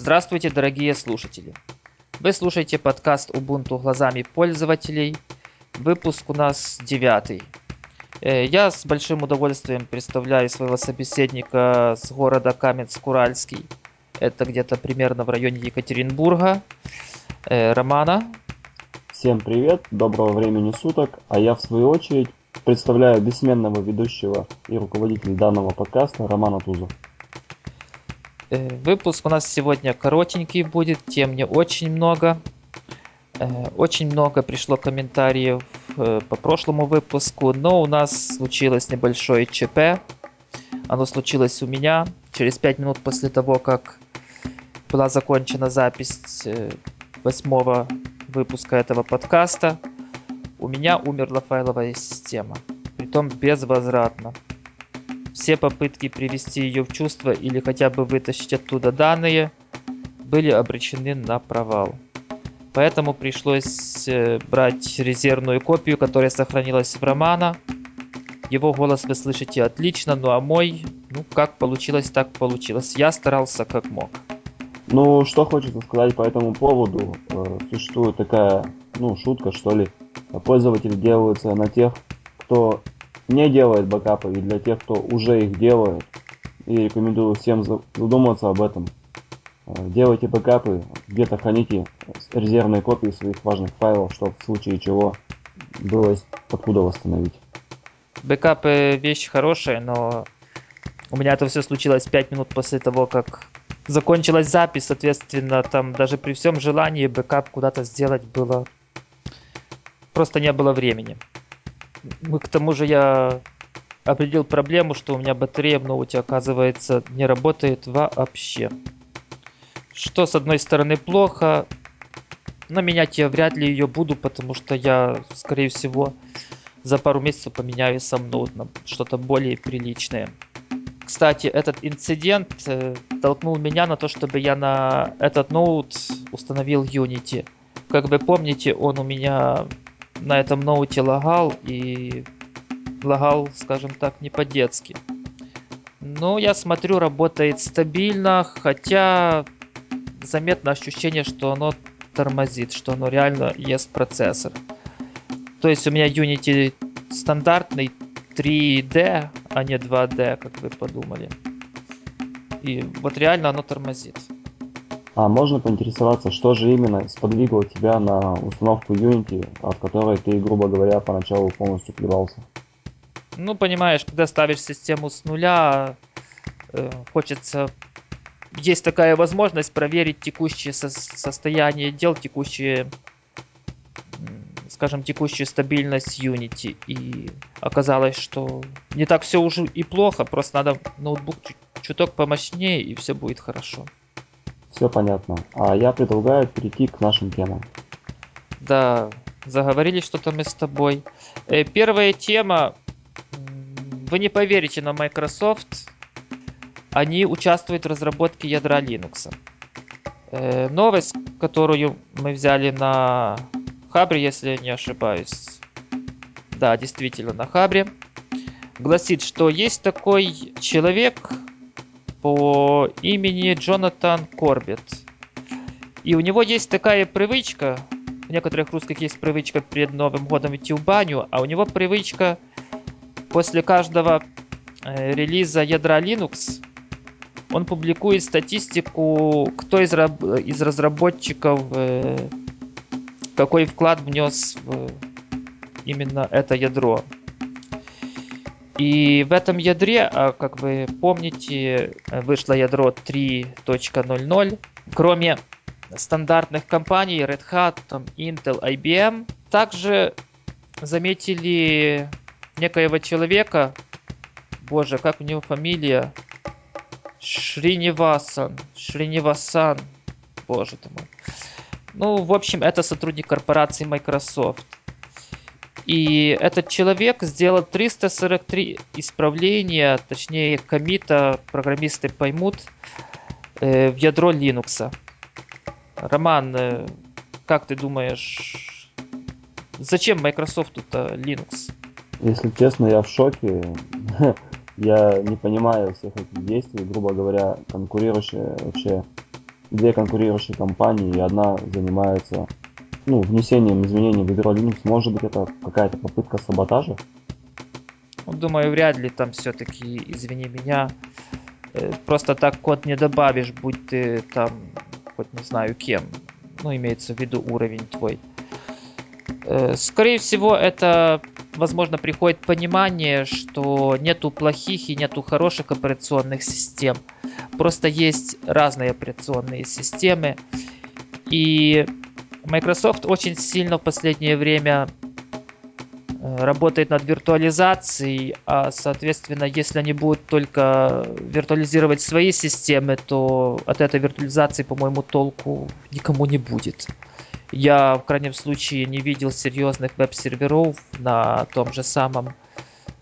Здравствуйте, дорогие слушатели! Вы слушаете подкаст Ubuntu глазами пользователей. Выпуск у нас 9. Я с большим удовольствием представляю своего собеседника с города Каменск-Уральский. Это где-то примерно в районе Екатеринбурга. Романа. Всем привет, доброго времени суток. А я в свою очередь представляю бессменного ведущего и руководителя данного подкаста Романа Туза. Выпуск у нас сегодня коротенький будет, тем не очень много. Очень много пришло комментариев по прошлому выпуску, но у нас случилось небольшое ЧП. Оно случилось у меня. Через 5 минут после того, как была закончена запись 8-го выпуска этого подкаста, у меня умерла файловая система, притом безвозвратно. Все попытки привести ее в чувство или хотя бы вытащить оттуда данные были обречены на провал. Поэтому пришлось брать резервную копию, которая сохранилась в Романа. Его голос вы слышите отлично, ну а мой, как получилось, так получилось. Я старался как мог. Ну, что хочется сказать по этому поводу. Существует такая, шутка, что ли. Пользователи делаются на тех, кто не делает бэкапы, и для тех, кто уже их делает. И рекомендую всем задуматься об этом. Делайте бэкапы, где-то храните резервные копии своих важных файлов, чтобы в случае чего было откуда восстановить. Бэкапы вещь хорошая, но у меня это все случилось 5 минут после того, как закончилась запись, соответственно, там даже при всем желании бэкап куда-то сделать было, просто не было времени. К тому же я определил проблему, что у меня батарея в ноуте, оказывается, не работает вообще. Что, с одной стороны, плохо, но менять я вряд ли ее буду, потому что я, скорее всего, за пару месяцев поменяю сам ноут на что-то более приличное. Кстати, этот инцидент толкнул меня на то, чтобы я на этот ноут установил Unity. Как вы помните, он у меня на этом ноуте лагал, и лагал, скажем так, не по-детски. Но я смотрю, работает стабильно, хотя заметно ощущение, что оно тормозит, что оно реально ест процессор. То есть у меня Unity стандартный 3D, а не 2D, как вы подумали. И вот реально оно тормозит. А можно поинтересоваться, что же именно сподвигло тебя на установку Unity, от которой ты, грубо говоря, поначалу полностью плевался? Ну, понимаешь, когда ставишь систему с нуля, хочется... Есть такая возможность проверить текущее состояние дел, текущую стабильность Unity. И оказалось, что не так все уже и плохо, просто надо ноутбук чуток помощнее, и все будет хорошо. Все понятно. А я предлагаю перейти к нашим темам. Да, заговорили что-то мы с тобой. Первая тема. Вы не поверите, но Microsoft, они участвуют в разработке ядра Linux. Новость, которую мы взяли на Хабре, если я не ошибаюсь. Да, действительно, на Хабре. Гласит, что есть такой человек по имени Джонатан Корбетт. И у него есть такая привычка, у некоторых русских есть привычка перед Новым годом идти в баню, а у него привычка после каждого релиза ядра Linux он публикует статистику, кто из разработчиков какой вклад внес в именно это ядро. И в этом ядре, как вы помните, вышло ядро 3.00. Кроме стандартных компаний Red Hat, Intel, IBM, также заметили некоего человека, боже, как у него фамилия, Шринивасан, боже ты мой. В общем, это сотрудник корпорации Microsoft. И этот человек сделал 343 исправления, точнее коммита, программисты поймут, в ядро Linux. Роман, как ты думаешь, зачем Microsoft-то Linux? Если честно, я в шоке. Я не понимаю всех этих действий, грубо говоря, конкурирующие вообще две конкурирующие компании, и одна занимается внесением изменений в VirtualBox. Может быть, это какая-то попытка саботажа? Думаю, вряд ли там все-таки, извини меня, просто так код не добавишь, будь ты там, хоть не знаю кем, имеется в виду уровень твой. Скорее всего, это, возможно, приходит понимание, что нету плохих и нету хороших операционных систем. Просто есть разные операционные системы. И Microsoft очень сильно в последнее время работает над виртуализацией, а, соответственно, если они будут только виртуализировать свои системы, то от этой виртуализации, по-моему, толку никому не будет. Я, в крайнем случае, не видел серьезных веб-серверов на том же самом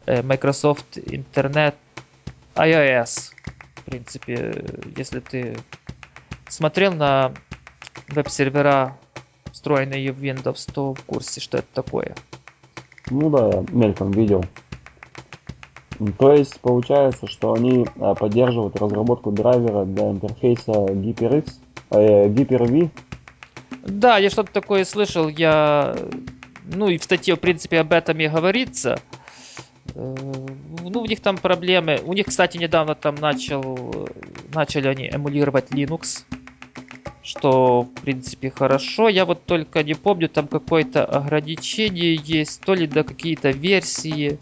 Microsoft Internet iOS. В принципе, если ты смотрел на веб-сервера, встроенные в Windows, то в курсе, что это такое. Ну да, я мельком видел. То есть получается, что они поддерживают разработку драйвера для интерфейса Hyper-V. Да, я что-то такое слышал. И в статье, в принципе, об этом и говорится. У них там проблемы. У них, кстати, недавно там начали они эмулировать Linux. Что, в принципе, хорошо. Я вот только не помню, там какое-то ограничение есть, то ли до какие-то версии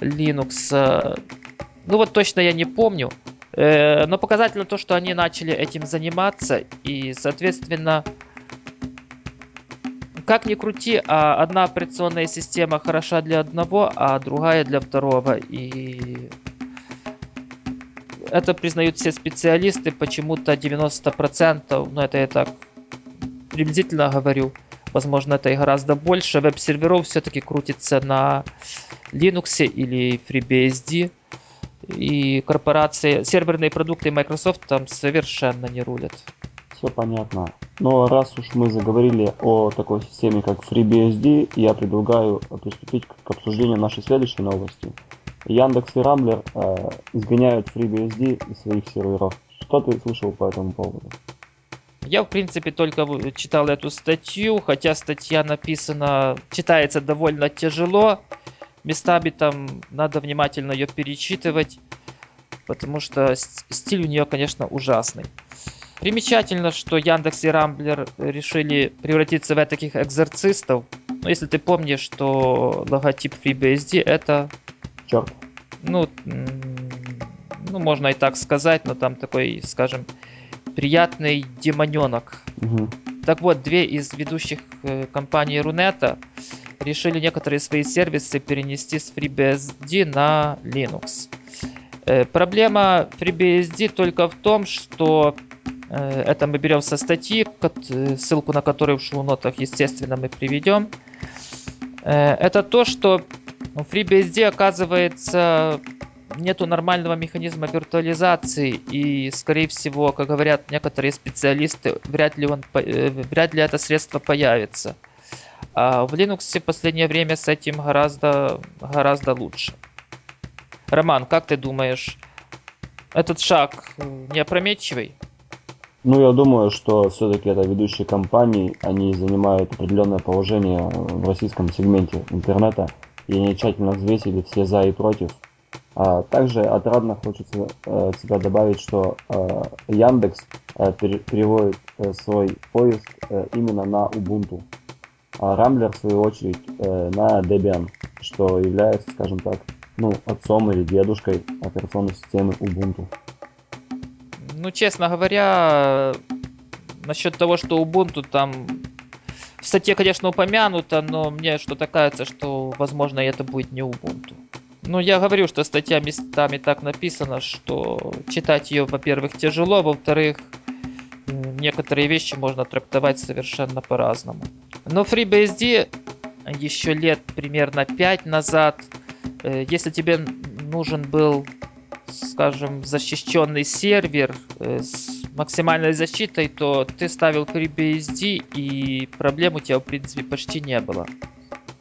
Linux. Вот точно я не помню. Но показательно то, что они начали этим заниматься. И, соответственно, как ни крути, а одна операционная система хороша для одного, а другая для второго. И это признают все специалисты, почему-то 90%, это я так приблизительно говорю, возможно, это и гораздо больше, веб-серверов все-таки крутится на Linux или FreeBSD, и корпорации, серверные продукты Microsoft там совершенно не рулят. Все понятно. Но раз уж мы заговорили о такой системе, как FreeBSD, я предлагаю приступить к обсуждению нашей следующей новости. Яндекс и Рамблер изгоняют FreeBSD из своих серверов. Что ты слышал по этому поводу? Я, в принципе, только читал эту статью, хотя статья написана, читается довольно тяжело. Местами там надо внимательно ее перечитывать, потому что стиль у нее, конечно, ужасный. Примечательно, что Яндекс и Рамблер решили превратиться в таких экзорцистов. Но если ты помнишь, что логотип FreeBSD это... можно и так сказать, но там такой, скажем, приятный демоненок. Угу. Так вот, две из ведущих компаний Рунета решили некоторые свои сервисы перенести с FreeBSD на Linux. Проблема FreeBSD только в том, что это мы берем со статьи, ссылку на которую в шоу-нотах, естественно, мы приведем. Это то, что у FreeBSD, оказывается, нету нормального механизма виртуализации, и, скорее всего, как говорят некоторые специалисты, вряд ли это средство появится. А в Linux в последнее время с этим гораздо лучше. Роман, как ты думаешь, этот шаг не опрометчивый? Я думаю, что все-таки это ведущие компании, они занимают определенное положение в российском сегменте интернета. И они тщательно взвесили все за и против. Также отрадно хочется от себя добавить, что Яндекс переводит свой поиск именно на Ubuntu, а Рамблер, в свою очередь, на Debian, что является, скажем так, отцом или дедушкой операционной системы Ubuntu. Честно говоря, насчет того, что Ubuntu там... В статье, конечно, упомянуто, но мне что-то кажется, что, возможно, это будет не Ubuntu. Я говорю, что статья местами так написана, что читать ее, во-первых, тяжело, во-вторых, некоторые вещи можно трактовать совершенно по-разному. Но FreeBSD еще лет примерно 5 назад, если тебе нужен был, скажем, защищенный сервер с максимальной защитой, то ты ставил FreeBSD, и проблем у тебя, в принципе, почти не было.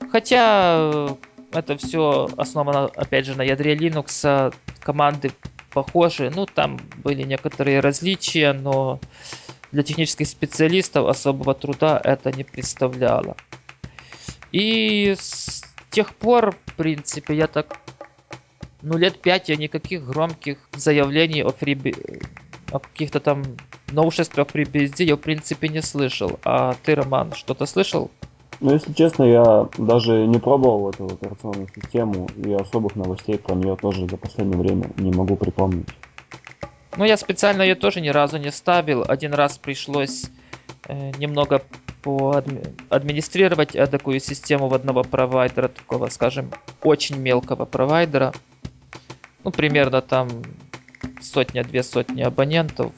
Хотя это все основано, опять же, на ядре Linux, команды похожи, там были некоторые различия, но для технических специалистов особого труда это не представляло. И с тех пор, в принципе, я так... Ну, лет 5 я никаких громких заявлений о каких-то там новшествах FreeBSD я, в принципе, не слышал. А ты, Роман, что-то слышал? Ну, если честно, я даже не пробовал эту операционную систему, и особых новостей про нее тоже за последнее время не могу припомнить. Ну, я специально ее тоже ни разу не ставил. Один раз пришлось немного администрировать такую систему в одного провайдера, такого, скажем, очень мелкого провайдера. Ну, примерно там сотня-две сотни абонентов.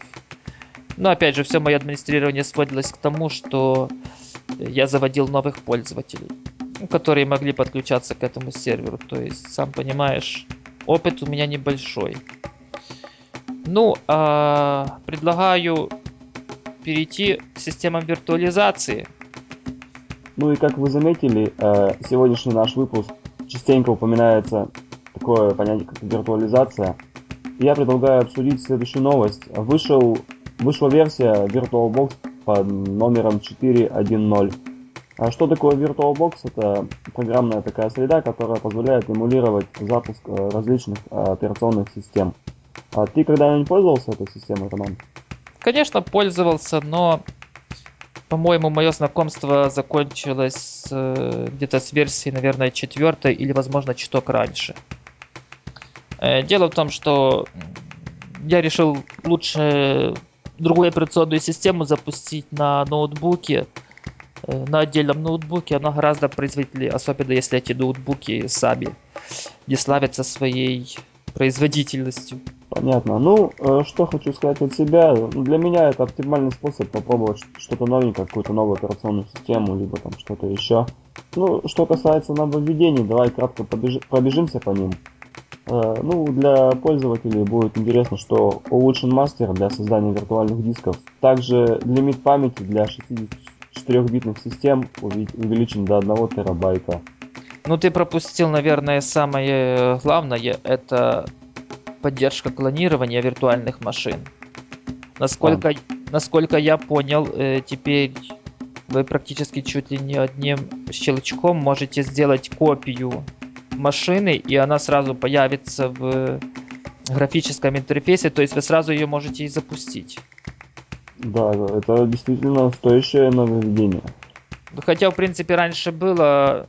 Но, опять же, все мое администрирование сводилось к тому, что я заводил новых пользователей, которые могли подключаться к этому серверу. То есть, сам понимаешь, опыт у меня небольшой. Ну, предлагаю перейти к системам виртуализации. Ну и как вы заметили, сегодняшний наш выпуск частенько упоминается такое понятие, как виртуализация. Я предлагаю обсудить следующую новость. Вышла версия VirtualBox под номером 4.1.0. А что такое VirtualBox? Это программная такая среда, которая позволяет эмулировать запуск различных операционных систем. А ты когда-нибудь пользовался этой системой, Роман? Конечно, пользовался, но, по-моему, мое знакомство закончилось где-то с версии, наверное, 4 или, возможно, чуток раньше. Дело в том, что я решил лучше другую операционную систему запустить на ноутбуке, на отдельном ноутбуке. Она гораздо производительнее, особенно если эти ноутбуки сами не славятся своей производительностью. Понятно. Ну, что хочу сказать от себя. Для меня это оптимальный способ попробовать что-то новенькое, какую-то новую операционную систему, либо там что-то еще. Ну, что касается нововведений, давай кратко пробежимся по ним. Ну, для пользователей будет интересно, что улучшен мастер для создания виртуальных дисков. Также лимит памяти для 64-битных систем увеличен до 1 терабайта. Ну, ты пропустил, наверное, самое главное, это поддержка клонирования виртуальных машин. Насколько я понял, теперь вы практически чуть ли не одним щелчком можете сделать копию машины, и она сразу появится в графическом интерфейсе, то есть вы сразу ее можете и запустить. Да, это действительно стоящее нововведение. Хотя, в принципе, раньше было...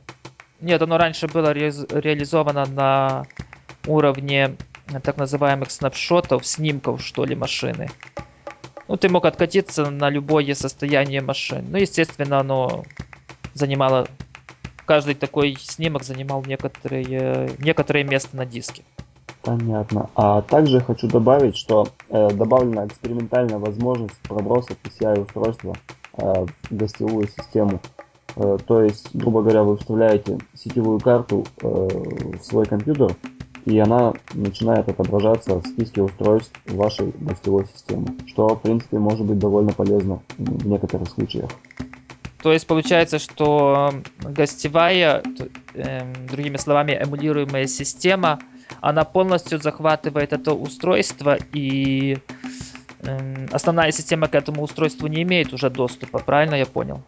Нет, оно раньше было реализовано на уровне так называемых снапшотов, снимков, что ли, машины. Ну, ты мог откатиться на любое состояние машин. Ну, естественно, оно занимало... Каждый такой снимок занимал некоторое место на диске. Понятно. А также хочу добавить, что добавлена экспериментальная возможность проброса PCI-устройства в гостевую систему. То есть, грубо говоря, вы вставляете сетевую карту в свой компьютер, и она начинает отображаться в списке устройств вашей гостевой системы, что, в принципе, может быть довольно полезно в некоторых случаях. То есть получается, что гостевая, другими словами, эмулируемая система, она полностью захватывает это устройство, и основная система к этому устройству не имеет уже доступа, правильно я понял?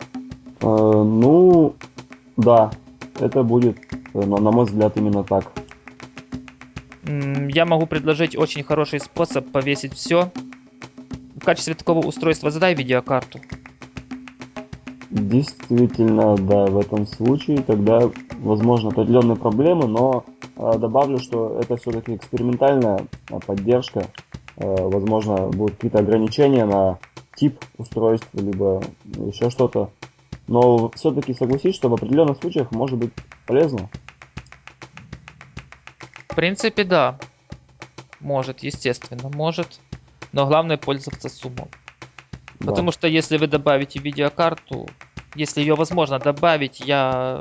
Ну, да, это будет, на мой взгляд, именно так. Я могу предложить очень хороший способ повесить все. В качестве такого устройства задай видеокарту. Действительно, да, в этом случае тогда возможно определенные проблемы, но добавлю, что это все-таки экспериментальная поддержка. Возможно, будут какие-то ограничения на тип устройств, либо еще что-то. Но все-таки согласись, что в определенных случаях может быть полезно? В принципе, да. Может, естественно, может. Но главное пользоваться с умом. Да. Потому что если вы добавите видеокарту, если ее возможно добавить, я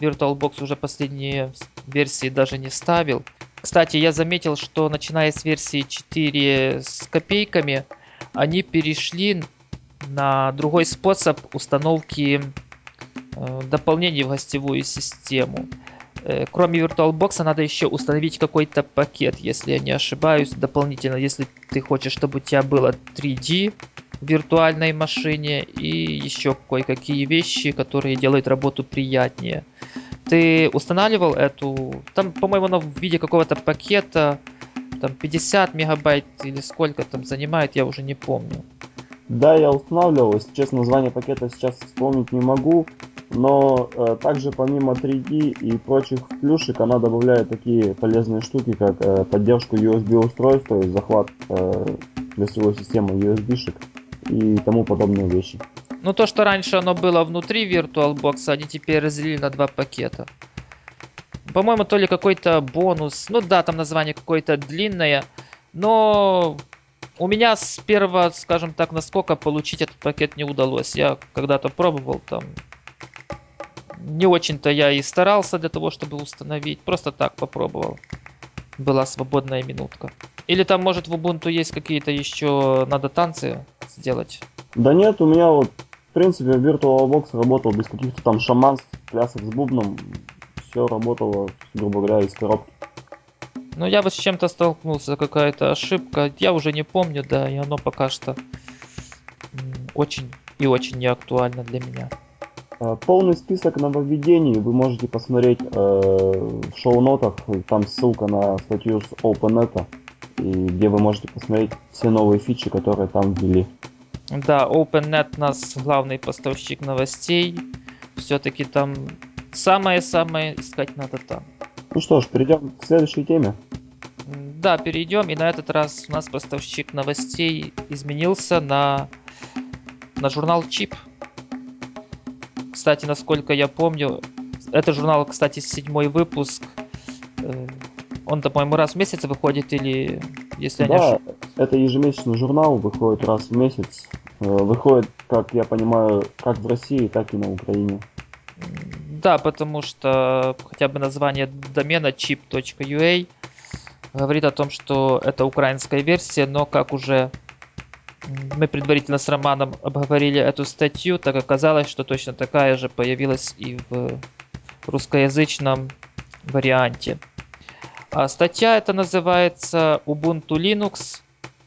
VirtualBox уже последние версии даже не ставил. Кстати, я заметил, что начиная с версии 4 с копейками, они перешли на другой способ установки дополнений в гостевую систему. Кроме VirtualBox надо еще установить какой-то пакет, если я не ошибаюсь, дополнительно, если ты хочешь, чтобы у тебя было 3D виртуальной машине и еще кое-какие вещи, которые делают работу приятнее. Ты устанавливал эту... Там, по-моему, она в виде какого-то пакета, там 50 мегабайт или сколько там занимает, я уже не помню. Да, я устанавливал, честно, название пакета сейчас вспомнить не могу, но также помимо 3D и прочих плюшек она добавляет такие полезные штуки, как поддержку USB-устройства и захват гостевой системы USB-шек и тому подобные вещи. Ну то, что раньше оно было внутри VirtualBox, они теперь разделили на два пакета. По-моему, то ли какой-то бонус, ну да, там название какое-то длинное, но... У меня сперва, скажем так, насколько получить этот пакет не удалось. Я когда-то пробовал там. Не очень-то я и старался для того, чтобы установить. Просто так попробовал. Была свободная минутка. Или там, может, в Ubuntu есть какие-то еще... Надо танцы сделать? Да нет, у меня вот, в принципе, VirtualBox работал без каких-то там шаманств, плясок с бубном. Все работало, грубо говоря, из коробки. Но я вот с чем-то столкнулся, какая-то ошибка, я уже не помню, да, и оно пока что очень и очень не актуально для меня. Полный список нововведений вы можете посмотреть в шоу-нотах, там ссылка на статью с OpenNet, где вы можете посмотреть все новые фичи, которые там ввели. Да, OpenNet у нас главный поставщик новостей, все-таки там самое-самое искать надо там. Ну что ж, перейдем к следующей теме. Да, перейдем. И на этот раз у нас поставщик новостей изменился на журнал Чип. Кстати, насколько я помню, это журнал, кстати, 7-й выпуск. Он, по-моему, раз в месяц выходит или... если да, я не ошибаюсь. Это ежемесячный журнал, выходит раз в месяц. Выходит, как я понимаю, как в России, так и на Украине. Да, потому что хотя бы название домена chip.ua говорит о том, что это украинская версия, но как уже мы предварительно с Романом обговорили эту статью, так оказалось, что точно такая же появилась и в русскоязычном варианте. А статья эта называется «Ubuntu-Linux.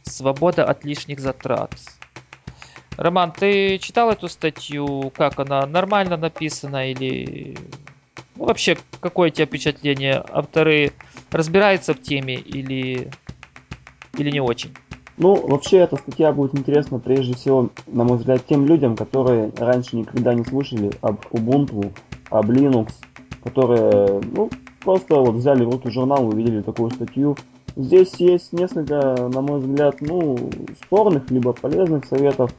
Свобода от лишних затрат». Роман, ты читал эту статью? Как она? Нормально написана? Или ну, вообще, какое у тебя впечатление? Авторы разбираются в теме или не очень? Ну, вообще, эта статья будет интересна прежде всего, на мой взгляд, тем людям, которые раньше никогда не слышали об Ubuntu, об Linux, которые ну, просто вот взяли в руки журнал и увидели такую статью. Здесь есть несколько, на мой взгляд, ну, спорных, либо полезных советов.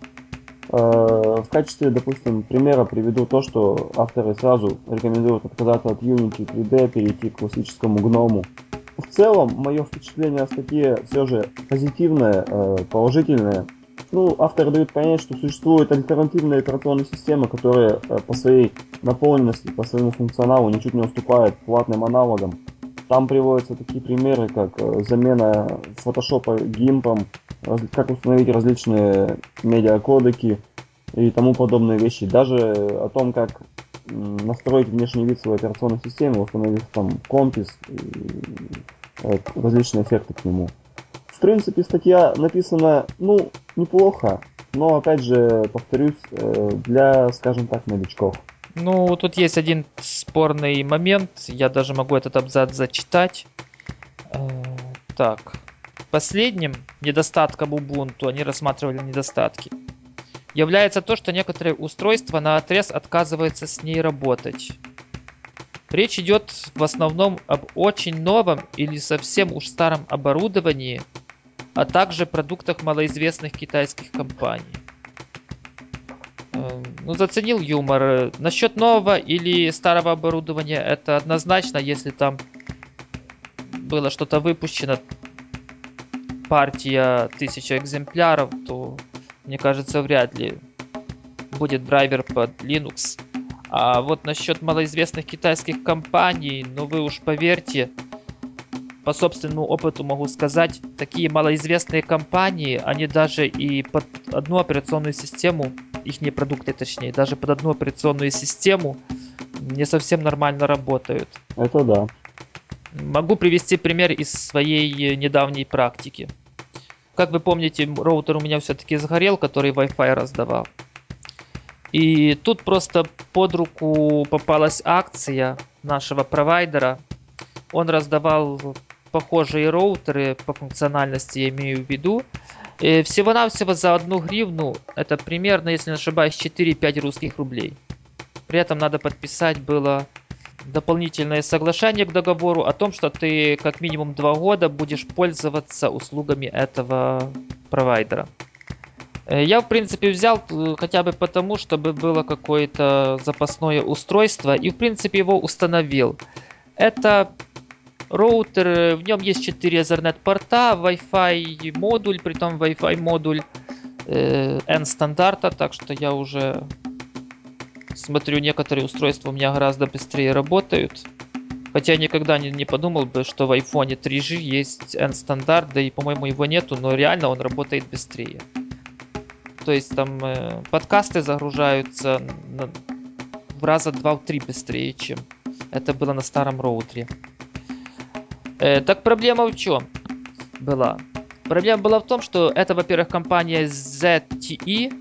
В качестве, допустим, примера приведу то, что авторы сразу рекомендуют отказаться от Unity 3D, перейти к классическому гному. В целом, мое впечатление о статье все же позитивное, положительное. Ну, авторы дают понять, что существуют альтернативные операционные системы, которые по своей наполненности, по своему функционалу ничуть не уступают платным аналогам. Там приводятся такие примеры, как замена Photoshop гимпом, как установить различные медиакодеки и тому подобные вещи. Даже о том, как настроить внешний вид своей операционной системы, установив там компис и различные эффекты к нему. В принципе, статья написана, ну, неплохо, но, опять же, повторюсь, для, скажем так, новичков. Ну, тут есть один спорный момент. Я даже могу этот абзац зачитать. Так. Последним недостатком Ubuntu, они рассматривали недостатки, является то, что некоторые устройства наотрез отказываются с ней работать. Речь идет в основном об очень новом или совсем уж старом оборудовании, а также продуктах малоизвестных китайских компаний. Ну, заценил юмор. Насчет нового или старого оборудования, это однозначно, если там было что-то выпущено, партия 1000 экземпляров, то, мне кажется, вряд ли будет драйвер под Linux. А вот насчет малоизвестных китайских компаний, ну вы уж поверьте, по собственному опыту могу сказать, такие малоизвестные компании, они даже и под одну операционную систему, ихние продукты точнее, даже под одну операционную систему не совсем нормально работают. Это да. Могу привести пример из своей недавней практики. Как вы помните, роутер у меня все-таки сгорел, который Wi-Fi раздавал. И тут просто под руку попалась акция нашего провайдера. Он раздавал похожие роутеры по функциональности, я имею в виду. Всего-навсего за 1 гривну, это примерно, если не ошибаюсь, 4-5 русских рублей. При этом надо подписать было дополнительное соглашение к договору о том, что ты как минимум 2 года будешь пользоваться услугами этого провайдера. Я, в принципе, взял хотя бы потому, чтобы было какое-то запасное устройство, и, в принципе, его установил. Это роутер, в нем есть 4 Ethernet порта, Wi-Fi модуль, притом Wi-Fi модуль N стандарта, так что я уже смотрю, некоторые устройства у меня гораздо быстрее работают. Хотя я никогда не подумал бы, что в iPhone 3G есть N стандарт, да и, по-моему, его нету, но реально он работает быстрее. То есть там подкасты загружаются в раза 2-3 быстрее, чем это было на старом роутере. Так проблема в чем была? Проблема была в том, что это, во-первых, компания ZTE.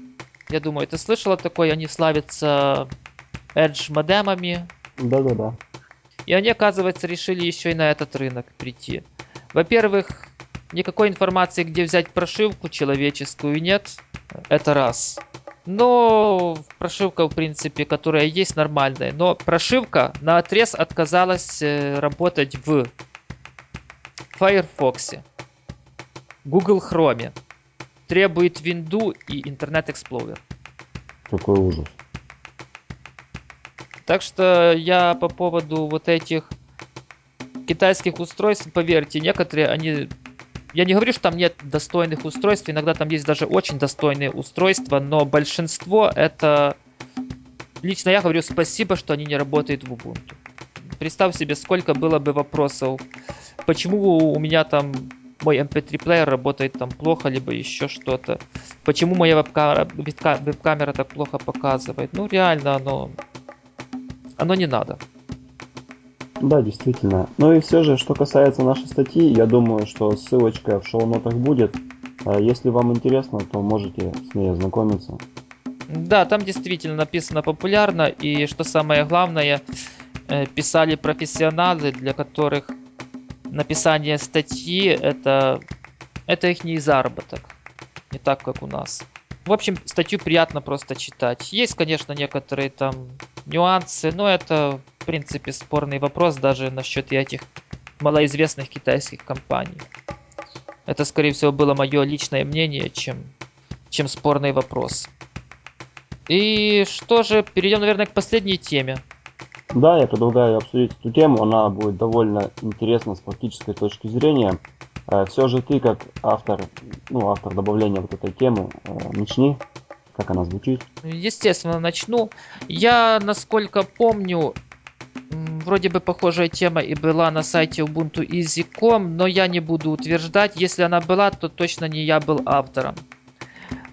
Я думаю, ты слышала такое? Они славятся Edge модемами. Да-да-да. И они, оказывается, решили еще и на этот рынок прийти. Во-первых, никакой информации, где взять прошивку человеческую, нет. Это раз. Но прошивка, в принципе, которая есть, нормальная. Но прошивка наотрез отказалась работать в Firefox, Google Chrome, требует Windows и Internet Explorer. Какой ужас. Так что я по поводу вот этих китайских устройств, поверьте, некоторые они... Я не говорю, что там нет достойных устройств, иногда там есть даже очень достойные устройства, но большинство это... Лично я говорю спасибо, что они не работают в Ubuntu. Представь себе, сколько было бы вопросов, почему у меня там мой MP3 плеер работает там плохо, либо еще что-то. Почему моя веб-камера так плохо показывает. Ну реально оно не надо. Да, действительно. Ну и все же, что касается нашей статьи, я думаю, что ссылочка в шоу-нотах будет. Если вам интересно, то можете с ней ознакомиться. Да, там действительно написано популярно. И что самое главное, писали профессионалы, для которых написание статьи это их заработок. Не так, как у нас. В общем, статью приятно просто читать. Есть, конечно, некоторые там нюансы, но это... В принципе, спорный вопрос даже насчет этих малоизвестных китайских компаний. Это, скорее всего, было мое личное мнение, чем спорный вопрос. И что же, перейдем, наверное, к последней теме. Да, я предлагаю обсудить эту тему. Она будет довольно интересна с практической точки зрения. Все же ты, как автор добавления вот этой темы, начни. Как она звучит? Естественно, начну. Я, насколько помню... Вроде бы похожая тема и была на сайте Ubuntu-Easy.com, но я не буду утверждать. Если она была, то точно не я был автором.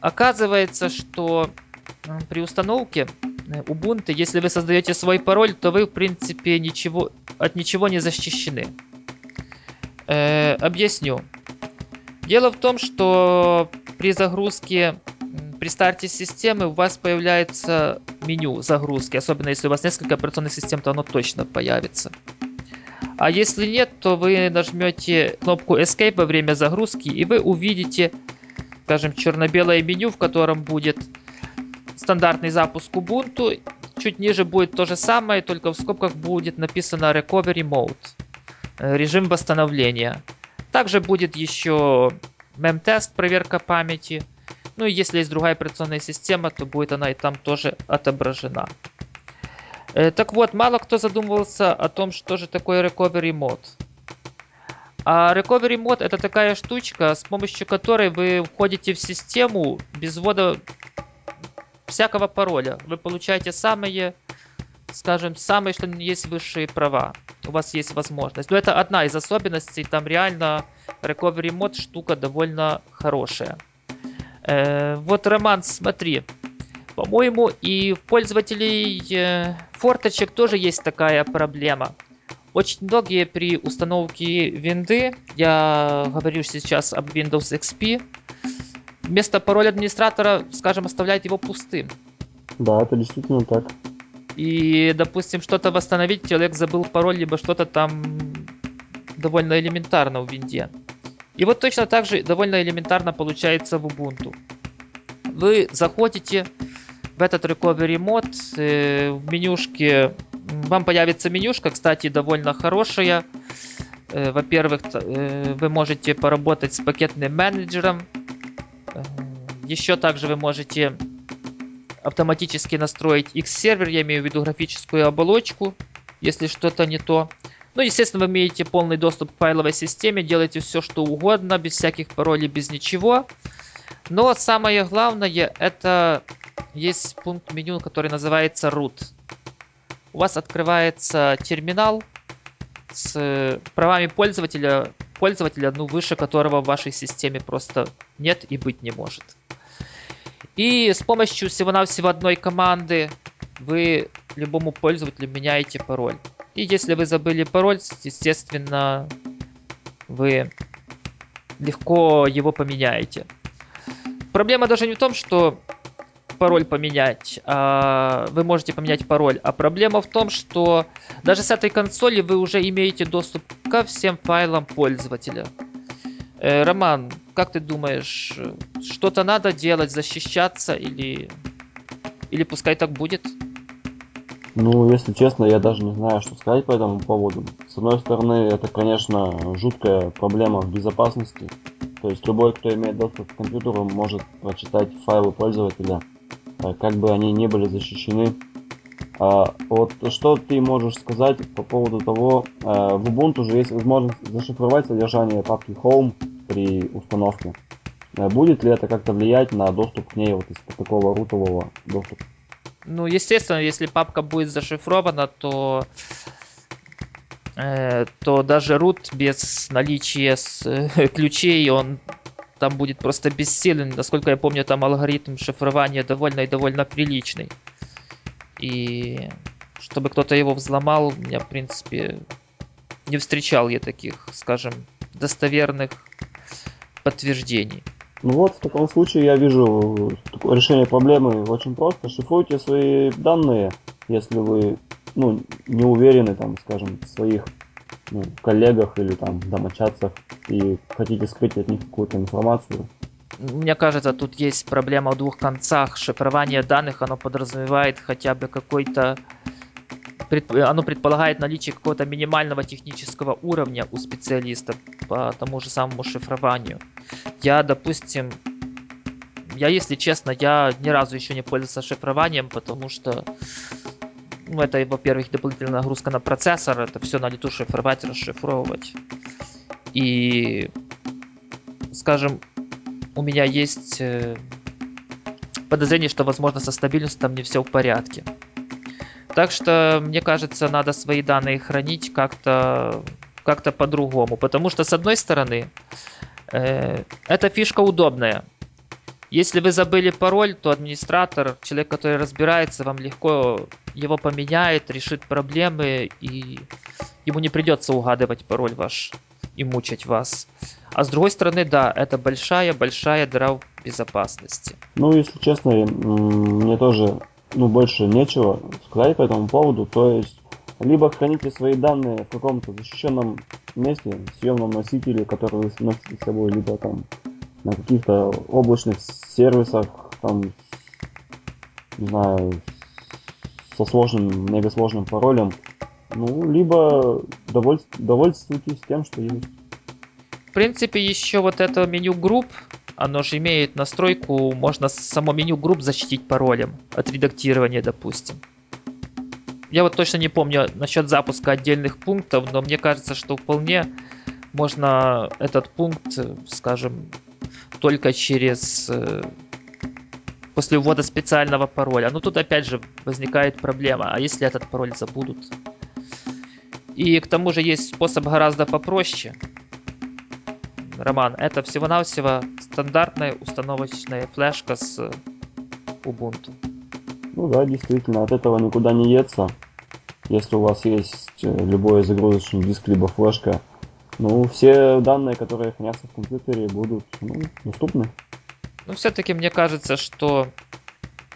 Оказывается, что при установке Ubuntu, если вы создаете свой пароль, то вы, в принципе, от ничего не защищены. Объясню. Дело в том, что при загрузке... При старте системы у вас появляется меню загрузки, особенно если у вас несколько операционных систем, то оно точно появится. А если нет, то вы нажмете кнопку Escape во время загрузки, и вы увидите, скажем, черно-белое меню, в котором будет стандартный запуск Ubuntu. Чуть ниже будет то же самое, только в скобках будет написано Recovery Mode, режим восстановления. Также будет еще мем-тест, проверка памяти. Ну и если есть другая операционная система, то будет она и там тоже отображена. Так вот, мало кто задумывался о том, что же такое Recovery Mode. А Recovery Mode это такая штучка, с помощью которой вы входите в систему без ввода всякого пароля. Вы получаете самые, что есть высшие права. У вас есть возможность. Но это одна из особенностей, там реально Recovery Mode штука довольно хорошая. Вот, Роман, смотри, по-моему, и у пользователей форточек тоже есть такая проблема. Очень многие при установке винды, я говорю сейчас об Windows XP, вместо пароля администратора, скажем, оставляют его пустым. Да, это действительно так. И, допустим, что-то восстановить, человек забыл пароль, либо что-то там довольно элементарно в винде. И вот точно так же довольно элементарно получается в Ubuntu. Вы заходите в этот Recovery Mode, в менюшке, вам появится менюшка, кстати, довольно хорошая. Во-первых, вы можете поработать с пакетным менеджером. Еще также вы можете автоматически настроить X-сервер, я имею в виду графическую оболочку, если что-то не то. Ну, естественно, вы имеете полный доступ к файловой системе, делаете все, что угодно, без всяких паролей, без ничего. Но самое главное, это есть пункт меню, который называется root. У вас открывается терминал с правами пользователя, ну, выше которого в вашей системе просто нет и быть не может. И с помощью всего-навсего одной команды вы любому пользователю меняете пароль. И если вы забыли пароль, естественно, вы легко его поменяете. Проблема даже не в том, что пароль поменять, вы можете поменять пароль, а проблема в том, что даже с этой консоли вы уже имеете доступ ко всем файлам пользователя. Роман, как ты думаешь, что-то надо делать, защищаться или пускай так будет? Ну, если честно, я даже не знаю, что сказать по этому поводу. С одной стороны, это, конечно, жуткая проблема в безопасности. То есть любой, кто имеет доступ к компьютеру, может прочитать файлы пользователя, как бы они ни были защищены. Вот что ты можешь сказать по поводу того, в Ubuntu же есть возможность зашифровать содержание папки Home при установке. Будет ли это как-то влиять на доступ к ней вот из такого рутового доступа? Ну, естественно, если папка будет зашифрована, то, то даже root без наличия ключей, он там будет просто бессилен. Насколько я помню, там алгоритм шифрования довольно приличный. И чтобы кто-то его взломал, я, в принципе, не встречал я таких, скажем, достоверных подтверждений. Ну вот, в таком случае я вижу решение проблемы очень просто. Шифруйте свои данные, если вы, ну, не уверены, там, скажем, в своих, ну, коллегах или там домочадцах и хотите скрыть от них какую-то информацию. Мне кажется, тут есть проблема в двух концах. Шифрование данных, оно подразумевает хотя бы какой-то... Оно предполагает наличие какого-то минимального технического уровня у специалиста по тому же самому шифрованию. Я, допустим, если честно, я ни разу еще не пользовался шифрованием, потому что, ну, это, во-первых, дополнительная нагрузка на процессор, это все на лету шифровать, расшифровывать. И, скажем, у меня есть подозрение, что, возможно, со стабильностью там не все в порядке. Так что, мне кажется, надо свои данные хранить как-то по-другому. Потому что, с одной стороны, эта фишка удобная. Если вы забыли пароль, то администратор, человек, который разбирается, вам легко его поменяет, решит проблемы, и ему не придется угадывать пароль ваш и мучать вас. А с другой стороны, да, это большая дыра в безопасности. Ну, если честно, мне тоже, ну, больше нечего сказать по этому поводу. То есть, либо храните свои данные в каком-то защищенном месте, съемном носителе, который вы носите с собой, либо там на каких-то облачных сервисах, там, не знаю, со сложным, мегасложным паролем. Ну, либо довольствуйтесь тем, что есть. В принципе, еще вот это меню групп, оно же имеет настройку, можно само меню групп защитить паролем от редактирования, допустим. Я вот точно не помню насчет запуска отдельных пунктов, но мне кажется, что вполне можно этот пункт, скажем, только через... после ввода специального пароля. Но тут опять же возникает проблема, а если этот пароль забудут? И к тому же есть способ гораздо попроще. Роман, это всего-навсего стандартная установочная флешка с Ubuntu. Ну да, действительно, от этого никуда не деться. Если у вас есть любой загрузочный диск, либо флешка. Ну, все данные, которые хранятся в компьютере, будут доступны. Ну, все-таки мне кажется, что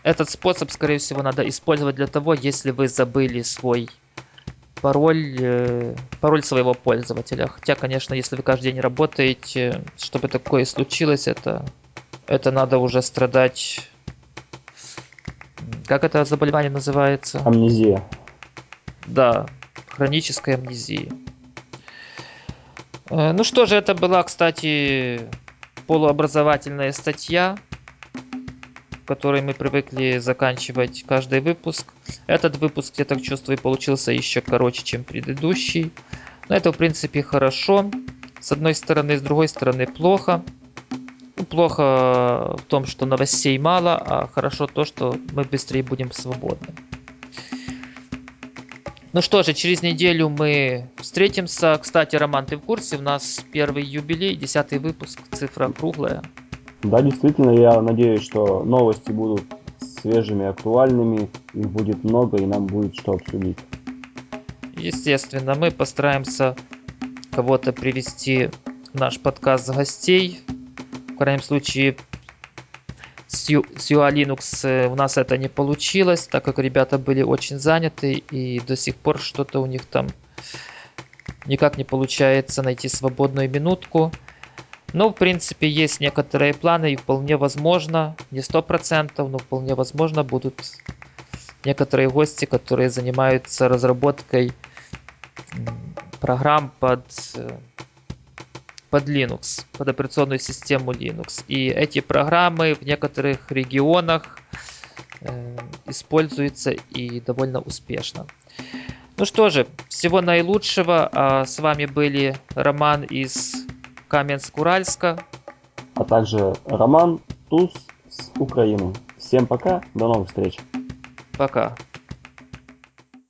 этот способ, скорее всего, надо использовать для того, если вы забыли свой пароль своего пользователя. Хотя, конечно, если вы каждый день работаете, чтобы такое случилось, это надо уже страдать. Как это заболевание называется? Амнезия. Да, хроническая амнезия. Ну что же, это была, кстати, полуобразовательная статья, которой мы привыкли заканчивать каждый выпуск. Этот выпуск, я так чувствую, получился еще короче, чем предыдущий. Но это, в принципе, хорошо. С одной стороны, с другой стороны, плохо. Плохо в том, что новостей мало, а хорошо то, что мы быстрее будем свободны. Ну что же, через неделю мы встретимся. Кстати, Роман, ты в курсе? У нас первый юбилей, 10-й выпуск, цифра круглая. Да, действительно, я надеюсь, что новости будут свежими, актуальными, их будет много, и нам будет что обсудить. Естественно, мы постараемся кого-то привести в наш подкаст гостей. В крайнем случае, с UALinux у нас это не получилось, так как ребята были очень заняты, и до сих пор что-то у них там никак не получается найти свободную минутку. Но, в принципе, есть некоторые планы, и вполне возможно, не 100%, но вполне возможно будут некоторые гости, которые занимаются разработкой программ под Linux, под операционную систему Linux. И эти программы в некоторых регионах используются и довольно успешно. Ну что же, всего наилучшего. С вами были Роман из Каменск-Уральска, а также Роман Туз с Украины. Всем пока, до новых встреч. Пока.